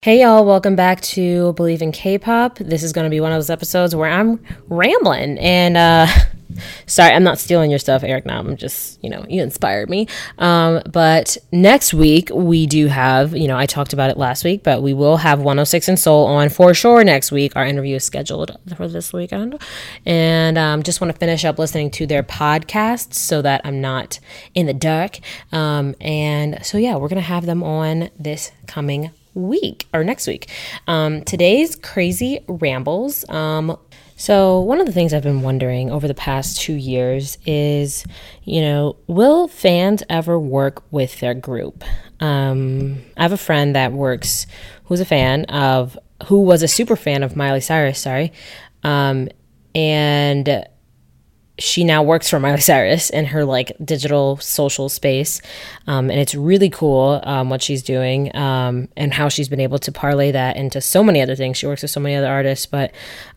Hey y'all, welcome back to Believe in K-Pop. This is going to be one of those episodes where I'm rambling and sorry, I'm not stealing your stuff, Eric. Now I'm just, you inspired me. But next week we do have, I talked about it last week, but we will have 106 in Seoul on for sure next week. Our interview is scheduled for this weekend, and just want to finish up listening to their podcast so that I'm not in the dark. And so yeah, we're gonna have them on this coming week or next week. Today's crazy rambles. So one of the things I've been wondering over the past 2 years is, will fans ever work with their group? I have a friend that works, who was a super fan of Miley Cyrus, and she now works for Miley Cyrus in her digital social space. And it's really cool what she's doing and how she's been able to parlay that into so many other things. She works with so many other artists, but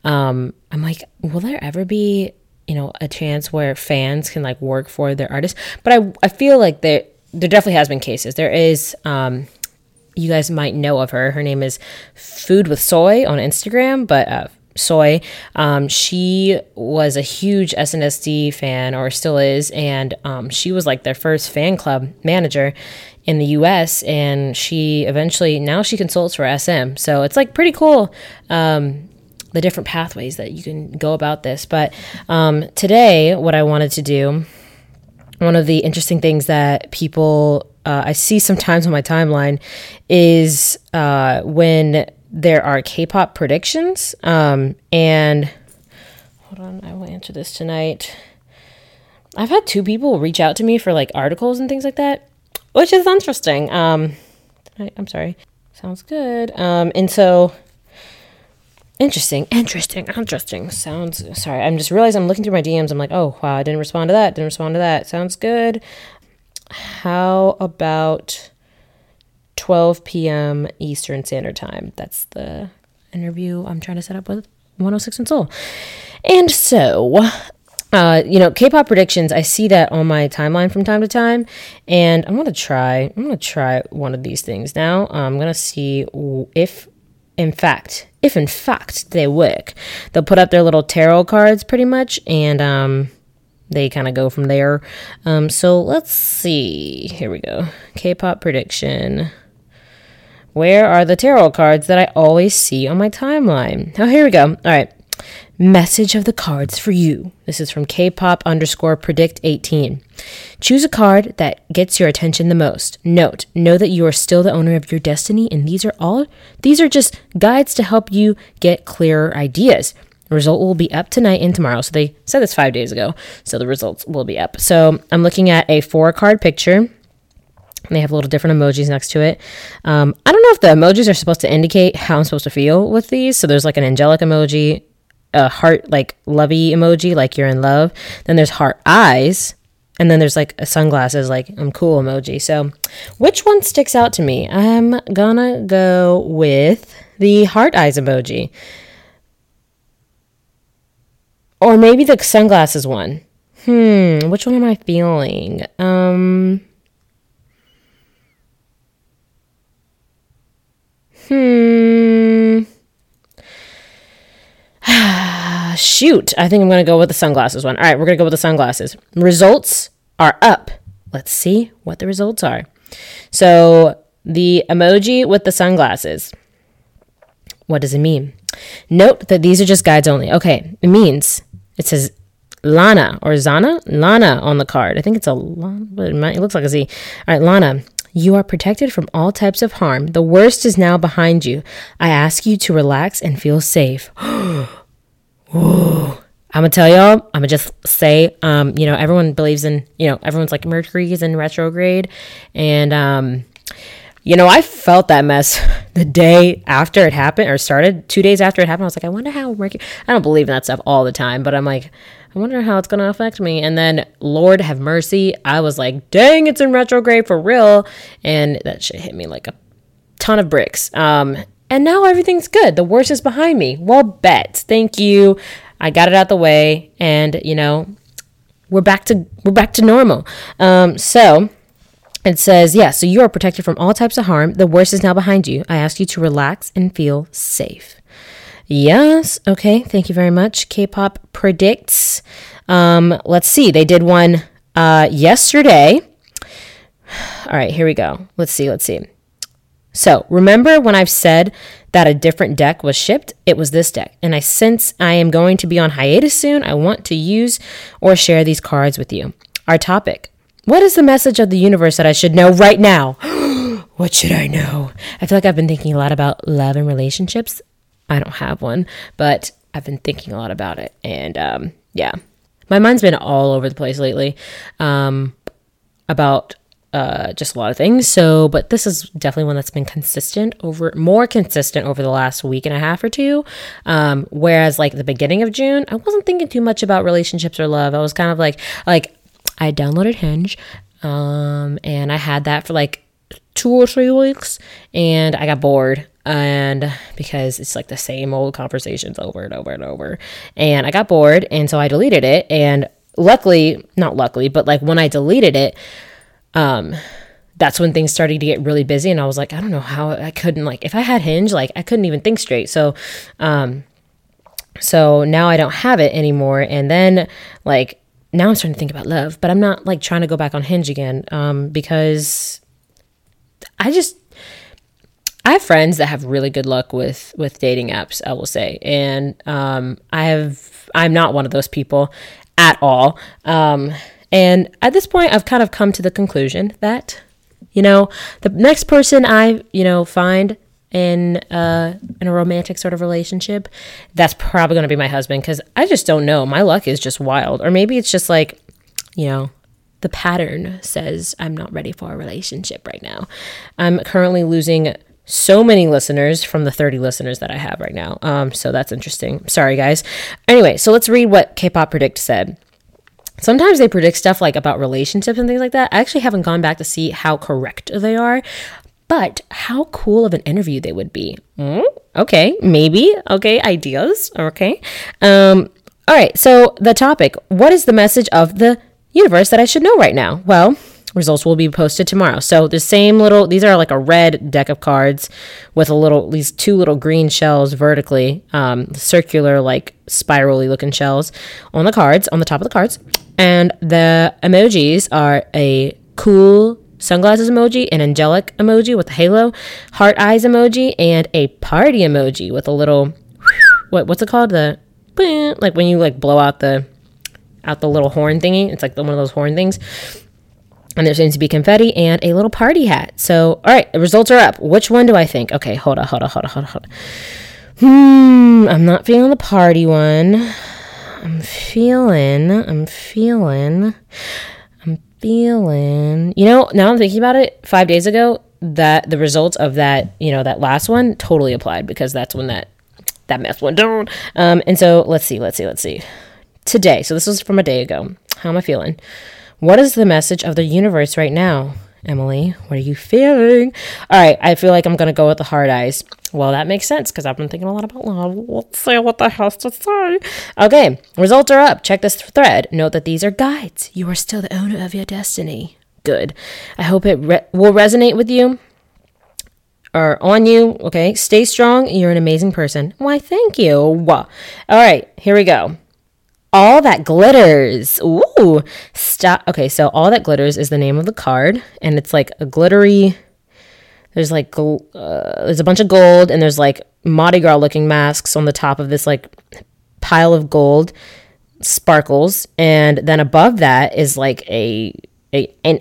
I'm like, will there ever be, a chance where fans can work for their artists? But I feel like there definitely has been cases. There is, you guys might know of her. Her name is Food with Soy on Instagram, but Soy. She was a huge SNSD fan, or still is, and she was their first fan club manager in the US, and now she consults for SM. So it's pretty cool, the different pathways that you can go about this. But today what I wanted to do, one of the interesting things that people I see sometimes on my timeline is when there are K-pop predictions, and hold on, I will answer this tonight. I've had two people reach out to me for articles and things like that, which is interesting. I'm sorry. Sounds good. And so interesting. Sounds, sorry. I'm just realizing I'm looking through my DMs. I'm oh, wow, I didn't respond to that. Sounds good. How about 12 p.m. Eastern Standard Time? That's the interview I'm trying to set up with 106 in Seoul. And so, K-pop predictions, I see that on my timeline from time to time, and I'm going to try one of these things now. I'm going to see if in fact they work. They'll put up their little tarot cards pretty much, and they kind of go from there. So let's see. Here we go. K-pop prediction. Where are the tarot cards that I always see on my timeline? Oh, here we go. All right. Message of the cards for you. This is from Kpop_predict18. Choose a card that gets your attention the most. Note, know that you are still the owner of your destiny, and these are just guides to help you get clearer ideas. The result will be up tonight and tomorrow. So they said this 5 days ago, so the results will be up. So I'm looking at a 4-card picture. They have little different emojis next to it. I don't know if the emojis are supposed to indicate how I'm supposed to feel with these. So there's an angelic emoji, a heart, lovey emoji, you're in love. Then there's heart eyes. And then there's a sunglasses, I'm cool emoji. So which one sticks out to me? I'm gonna go with the heart eyes emoji. Or maybe the sunglasses one. Which one am I feeling? Shoot. I think I'm going to go with the sunglasses one. All right, we're going to go with the sunglasses. Results are up. Let's see what the results are. So the emoji with the sunglasses. What does it mean? Note that these are just guides only. Okay, it means, it says Lana or Zana? Lana on the card. I think it's a Lana, but it looks like a Z. All right, Lana, you are protected from all types of harm. The worst is now behind you. I ask you to relax and feel safe. Ooh. I'm going to tell y'all, I'm going to just say, everyone believes in, everyone's Mercury is in retrograde. And, I felt that mess the day after it happened, or started 2 days after it happened. I was I wonder how Mercury, I don't believe in that stuff all the time, but I'm I wonder how it's going to affect me. And then Lord have mercy, I was dang, it's in retrograde for real. And that shit hit me like a ton of bricks. And now everything's good. The worst is behind me. Well, bet. Thank you. I got it out the way. And, we're back to normal. So it says, yeah, so you are protected from all types of harm. The worst is now behind you. I ask you to relax and feel safe. Yes. Okay. Thank you very much. K-pop predicts. Let's see. They did one yesterday. All right. Here we go. Let's see. So remember when I've said that a different deck was shipped? It was this deck. And since I am going to be on hiatus soon, I want to use or share these cards with you. Our topic. What is the message of the universe that I should know right now? What should I know? I feel like I've been thinking a lot about love and relationships. I don't have one, but I've been thinking a lot about it. And yeah, my mind's been all over the place lately about just a lot of things. So, but this is definitely one that's been more consistent over the last week and a half or two. Whereas like the beginning of June, I wasn't thinking too much about relationships or love. I was kind of like, I downloaded Hinge, and I had that for like 2 or 3 weeks, and I got bored, and because it's like the same old conversations over and over and over, and I got bored, and so I deleted it, and not luckily, but like when I deleted it, that's when things started to get really busy, and I was like, I don't know how I couldn't, like, if I had Hinge, like, I couldn't even think straight, so now I don't have it anymore, and then, like, now I'm starting to think about love, but I'm not like trying to go back on Hinge again because I have friends that have really good luck with dating apps, I will say. And I'm not one of those people at all. And at this point, I've kind of come to the conclusion that, you know, the next person I, you know, find in a romantic sort of relationship, that's probably going to be my husband, because I just don't know. My luck is just wild. Or maybe it's just like, you know, the pattern says I'm not ready for a relationship right now. I'm currently losing so many listeners from the 30 listeners that I have right now. So that's interesting. Sorry, guys. Anyway, so let's read what K-Pop Predict said. Sometimes they predict stuff like about relationships and things like that. I actually haven't gone back to see how correct they are, but how cool of an interview they would be. Okay, maybe. Okay, ideas. Okay. All right, so the topic, what is the message of the universe that I should know right now? Well, results will be posted tomorrow. So the same little, these are like a red deck of cards with these two little green shells vertically, circular, like spirally looking shells on the cards, on the top of the cards. And the emojis are a cool sunglasses emoji, an angelic emoji with a halo, heart eyes emoji, and a party emoji with a little, what's it called? The, like when you like blow out the little horn thingy. It's like one of those horn things. And there seems to be confetti and a little party hat. So, all right, the results are up. Which one do I think? Okay, hold on. I'm not feeling the party one. I'm feeling, you know, now I'm thinking about it, 5 days ago, that the results of that, you know, that last one totally applied, because that's when that mess went down. And so let's see. Today, so this was from a day ago. How am I feeling? What is the message of the universe right now? Emily, what are you feeling? All right, I feel like I'm going to go with the hard eyes. Well, that makes sense, because I've been thinking a lot about love. Let's see what the hell's to say. Okay, results are up. Check this thread. Note that these are guides. You are still the owner of your destiny. Good. I hope it will resonate with you or on you. Okay, stay strong. You're an amazing person. Why, thank you. All right, here we go. All that glitters. Ooh, stop. Okay, so all that glitters is the name of the card, and it's like a glittery. There's like there's a bunch of gold, and there's like Mardi Gras looking masks on the top of this like pile of gold sparkles, and then above that is like an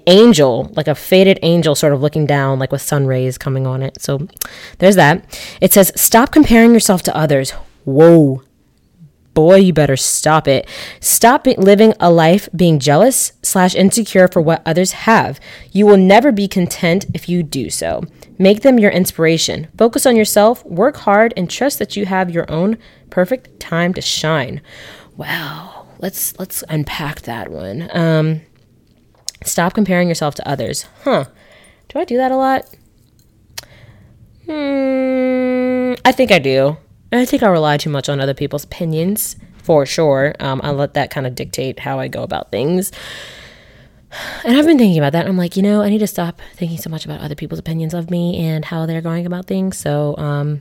angel, like a faded angel, sort of looking down, like with sun rays coming on it. So there's that. It says, "Stop comparing yourself to others." Whoa. Boy, you better stop it. Stop living a life being jealous / insecure for what others have. You will never be content if you do so. Make them your inspiration. Focus on yourself, work hard, and trust that you have your own perfect time to shine. Wow, let's unpack that one. Stop comparing yourself to others. Huh, do I do that a lot? I think I do. I think I rely too much on other people's opinions for sure. I'll let that kind of dictate how I go about things. And I've been thinking about that. And I'm like, you know, I need to stop thinking so much about other people's opinions of me and how they're going about things. So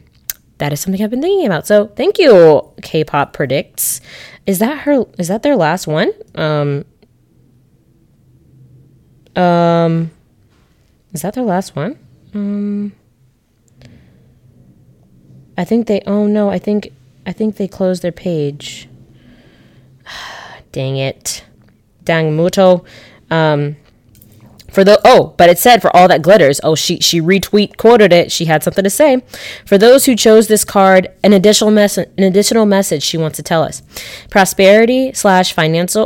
that is something I've been thinking about. So thank you, K-Pop Predicts. Is that their last one? Is that their last one? I think they, oh no, I think they closed their page. Dang it. Dang Muto. But it said for all that glitters. Oh, she retweet quoted it. She had something to say. For those who chose this card, an additional message she wants to tell us. Prosperity / financial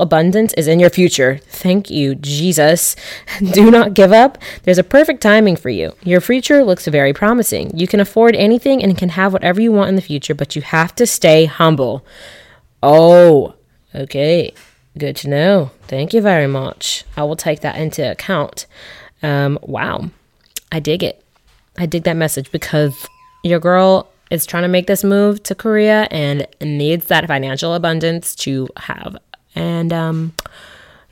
abundance is in your future. Thank you, Jesus. Do not give up. There's a perfect timing for you. Your future looks very promising. You can afford anything and can have whatever you want in the future, but you have to stay humble. Oh, okay. Good to know. Thank you very much. I will take that into account. Wow. I dig it. I dig that message because your girl is trying to make this move to Korea and needs that financial abundance to have. And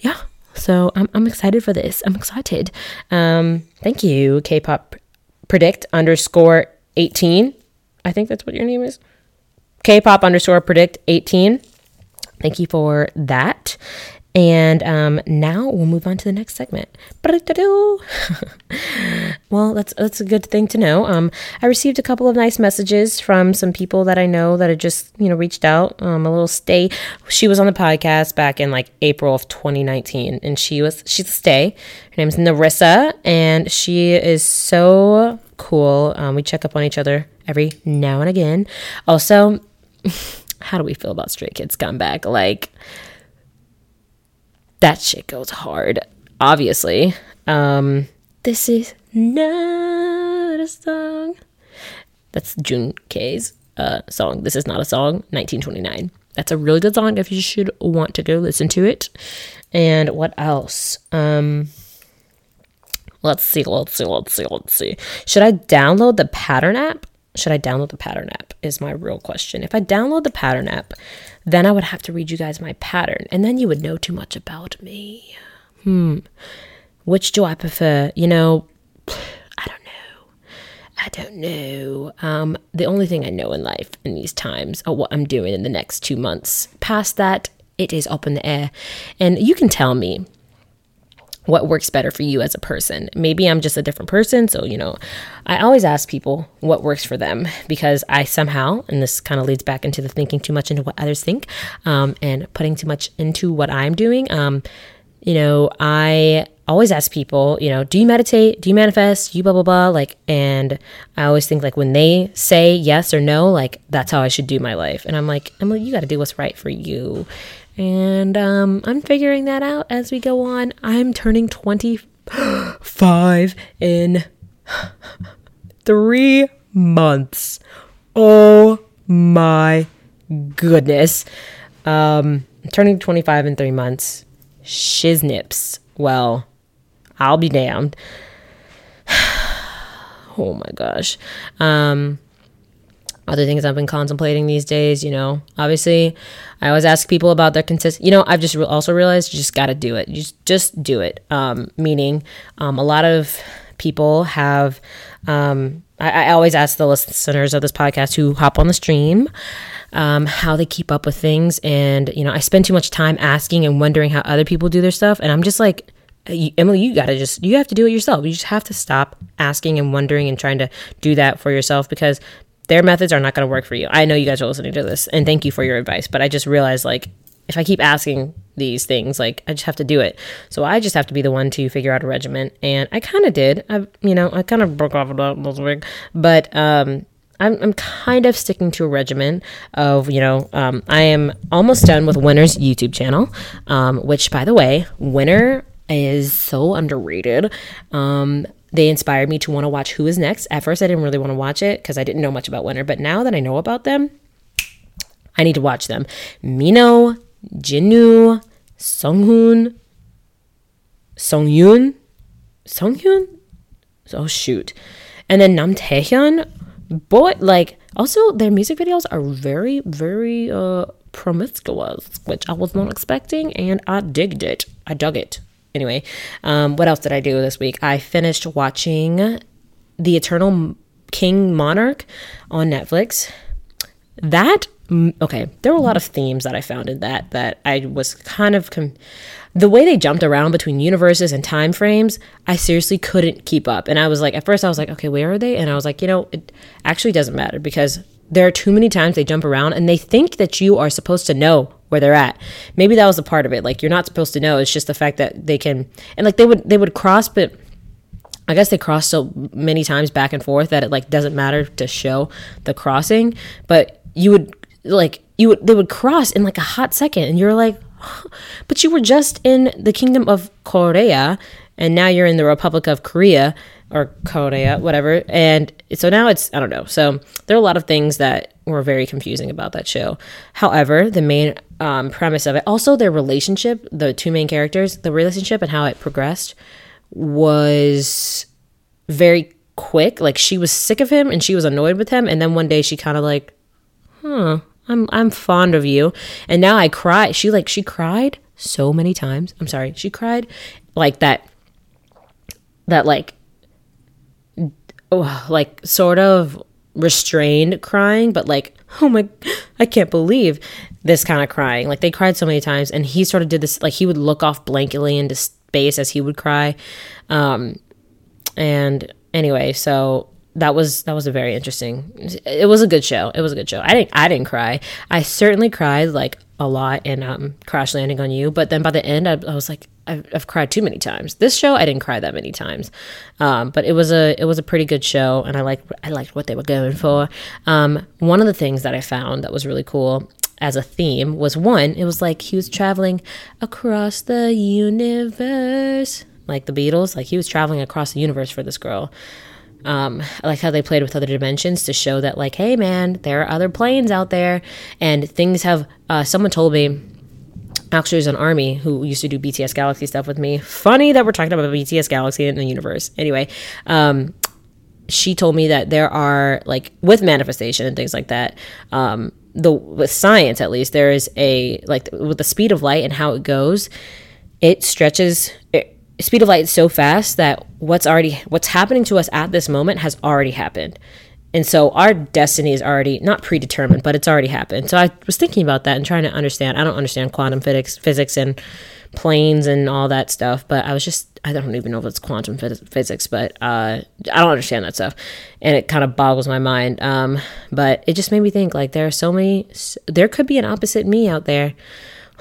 yeah, so I'm excited for this. I'm excited. Thank you, K-Pop Predict _18. I think that's what your name is. K-Pop _predict18. Thank you for that. And now we'll move on to the next segment. Well, that's a good thing to know. I received a couple of nice messages from some people that I know that had just, you know, reached out. She was on the podcast back in like April of 2019, and she's a stay. Her name's Narissa, and she is so cool. We check up on each other every now and again. Also, how do we feel about Stray Kids comeback? Like, that shit goes hard, obviously. This is not a song. That's Jun K's song. This is not a song, 1929. That's a really good song if you should want to go listen to it. And what else? Let's see. Should I download the Pattern app? Is my real question. If I download the Pattern app, then I would have to read you guys my pattern, and then you would know too much about me. Which do I prefer? You know, I don't know. The only thing I know in life in these times are what I'm doing in the next 2 months. Past that, it is up in the air. And you can tell me what works better for you as a person. Maybe I'm just a different person. So, you know, I always ask people what works for them because I somehow, and this kind of leads back into the thinking too much into what others think, and putting too much into what I'm doing. You know, I always ask people, you know, do you meditate? Do you manifest? You blah, blah, blah. Like, and I always think like when they say yes or no, like that's how I should do my life. And I'm like, Emily, you got to do what's right for you. And I'm figuring that out as we go on. I'm turning 25 in 3 months. Oh my goodness. I'm turning 25 in 3 months. Shiznips. Well, I'll be damned. Oh my gosh. Other things I've been contemplating these days, you know, obviously I always ask people about their consistent, you know, I've just also realized you just got to do it. You just do it. Meaning, a lot of people have, I always ask the listeners of this podcast who hop on the stream, how they keep up with things. And, you know, I spend too much time asking and wondering how other people do their stuff. And I'm just like, Emily, you have to do it yourself. You just have to stop asking and wondering and trying to do that for yourself because their methods are not going to work for you. I know you guys are listening to this, and thank you for your advice, but I just realized, like, if I keep asking these things, like, I just have to do it. So I just have to be the one to figure out a regimen, and I kind of did. I kind of broke off a little bit, but I'm kind of sticking to a regimen of, you know, I am almost done with Winner's YouTube channel, which, by the way, Winner is so underrated. They inspired me to want to watch Who Is Next. At first, I didn't really want to watch it because I didn't know much about Winner. But now that I know about them, I need to watch them. Mino, Jinwoo, Seunghoon, Seungyoon? Oh, shoot. And then Nam Taehyun. Boy, like, also their music videos are very, very promiscuous, which I was not expecting, and I digged it. I dug it. Anyway, what else did I do this week? I finished watching The Eternal King Monarch on Netflix. That, okay, there were a lot of themes that I found in that I was kind of, the way they jumped around between universes and time frames, I seriously couldn't keep up. And I was like, at first I was like, okay, where are they? And I was like, you know, it actually doesn't matter because there are too many times they jump around and they think that you are supposed to know where they're at. Maybe that was a part of it. Like, you're not supposed to know. It's just the fact that they can, and like they would cross, but I guess they cross so many times back and forth that it like doesn't matter to show the crossing, but they would cross in like a hot second and you're like, huh? But you were just in the kingdom of Korea and now you're in the Republic of Korea or Korea, whatever. And so now it's, I don't know. So there are a lot of things that were very confusing about that show. However, the main premise of it, also their relationship, the two main characters, the relationship and how it progressed was very quick. Like, she was sick of him and she was annoyed with him, and then one day she kind of like, I'm fond of you, and now I cry. She cried so many times. I'm sorry, she cried like that like, oh, like sort of restrained crying, but like, oh my, I can't believe this kind of crying. Like, they cried so many times, and he sort of did this, like he would look off blankly into space as he would cry. And anyway, so that was a very interesting, it was a good show. I didn't cry. I certainly cried like a lot in Crash Landing on You, but then by the end I was like, I've cried too many times. This show, I didn't cry that many times, but it was a pretty good show, and I liked what they were going for. One of the things that I found that was really cool as a theme was, one, it was like he was traveling across the universe, like the Beatles. Like, he was traveling across the universe for this girl. I like how they played with other dimensions to show that, like, hey man, there are other planes out there, and things have, someone told me, actually there's an army who used to do BTS Galaxy stuff with me, funny that we're talking about BTS Galaxy in the universe, anyway, she told me that there are, like, with manifestation and things like that, with science at least, there is a, like, with the speed of light and how it goes, it stretches, speed of light is so fast that what's happening to us at this moment has already happened. And so our destiny is already, not predetermined, but it's already happened. So I was thinking about that and trying to understand. I don't understand quantum physics and planes and all that stuff, but I don't even know if it's quantum physics, but I don't understand that stuff. And it kind of boggles my mind. But it just made me think, like, there could be an opposite me out there.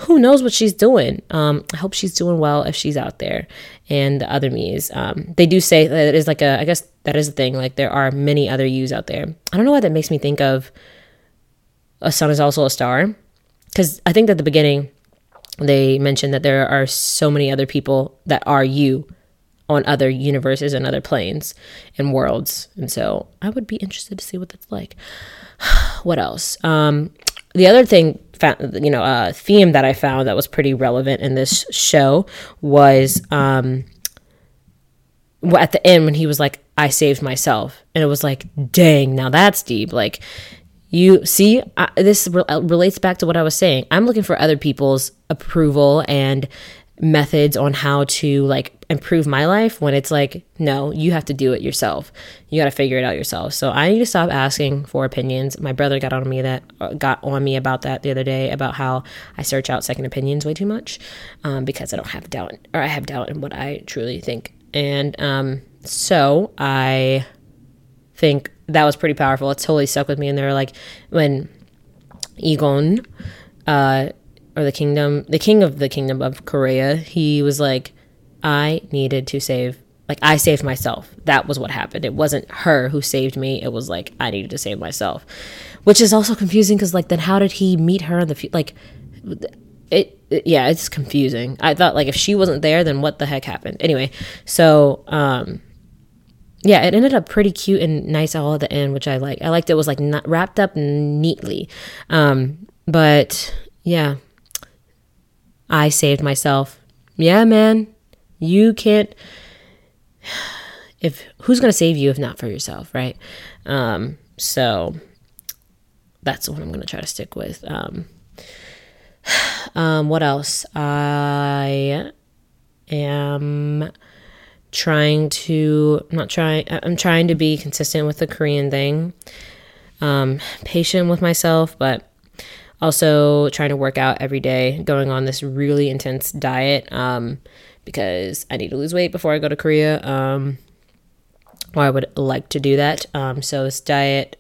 Who knows what she's doing? I hope she's doing well if she's out there. And the other me's, they do say that it is like I guess that is the thing. Like, there are many other yous out there. I don't know why that makes me think of A Sun Is Also a Star, because I think at the beginning they mentioned that there are so many other people that are you on other universes and other planes and worlds. And so I would be interested to see what that's like. What else? The other thing, theme that I found that was pretty relevant in this show was at the end when he was like, I saved myself. And it was like, dang, now that's deep. Like, you see, this relates back to what I was saying. I'm looking for other people's approval and methods on how to, like, improve my life, when it's like, no, you have to do it yourself. You got to figure it out yourself. So I need to stop asking for opinions. My brother got on me about that the other day, about how I search out second opinions way too much, because I don't have doubt, or I have doubt in what I truly think. And so I think that was pretty powerful. It totally stuck with me. And they were like, when Egon, or the king of Korea, he was like, I saved myself. That was what happened. It wasn't her who saved me. It was like, I needed to save myself, which is also confusing, because, like, then how did he meet her in the future? Like, it's confusing. I thought, like, if she wasn't there, then what the heck happened? Anyway, so, yeah, it ended up pretty cute and nice all at the end, which I liked. I liked it was, like, not wrapped up neatly. But yeah, I saved myself. Yeah, man, you can't, who's going to save you if not for yourself, right? So that's what I'm going to try to stick with. What else? I am trying to be consistent with the Korean thing, patient with myself, but also trying to work out every day, going on this really intense diet, because I need to lose weight before I go to Korea, or I would like to do that. So this diet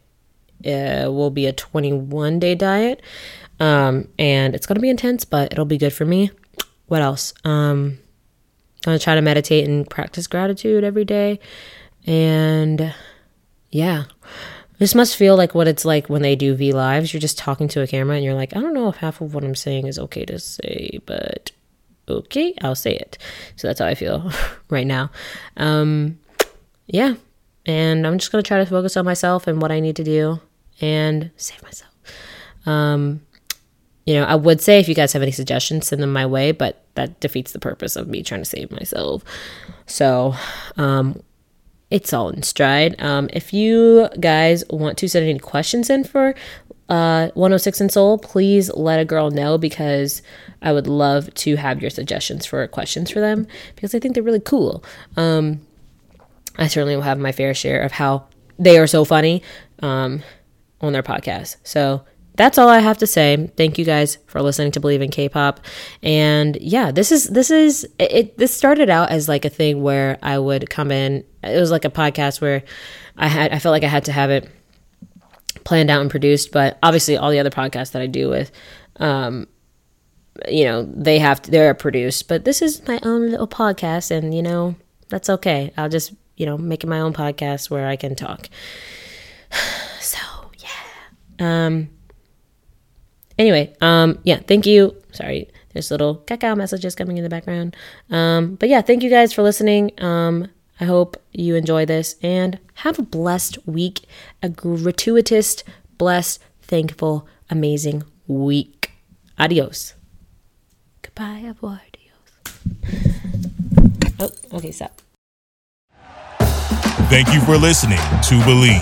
will be a 21-day diet, and it's going to be intense, but it'll be good for me. What else? I'm going to try to meditate and practice gratitude every day. And yeah, this must feel like what it's like when they do V Lives. You're just talking to a camera and you're like, I don't know if half of what I'm saying is okay to say, but okay, I'll say it. So that's how I feel right now. Yeah. And I'm just going to try to focus on myself and what I need to do and save myself. You know, I would say if you guys have any suggestions, send them my way, but that defeats the purpose of me trying to save myself. So it's all in stride. If you guys want to send any questions in for 106 in Seoul, please let a girl know, because I would love to have your suggestions for questions for them, because I think they're really cool. I certainly will have my fair share of how they are so funny on their podcast. So that's all I have to say. Thank you guys for listening to Believe in K-Pop. And yeah, this this started out as like a thing where I would come in. It was like a podcast where I felt like I had to have it planned out and produced, but obviously all the other podcasts that I do with, you know, they're produced, but this is my own little podcast, and you know, that's okay. I'll just, you know, make it my own podcast where I can talk. So yeah. Anyway, yeah, thank you. Sorry, there's little cacao messages coming in the background. But yeah, thank you guys for listening. I hope you enjoy this and have a blessed week, a gratuitous, blessed, thankful, amazing week. Adios. Goodbye, aboard. Adios. Oh, okay, stop. Thank you for listening to Believe.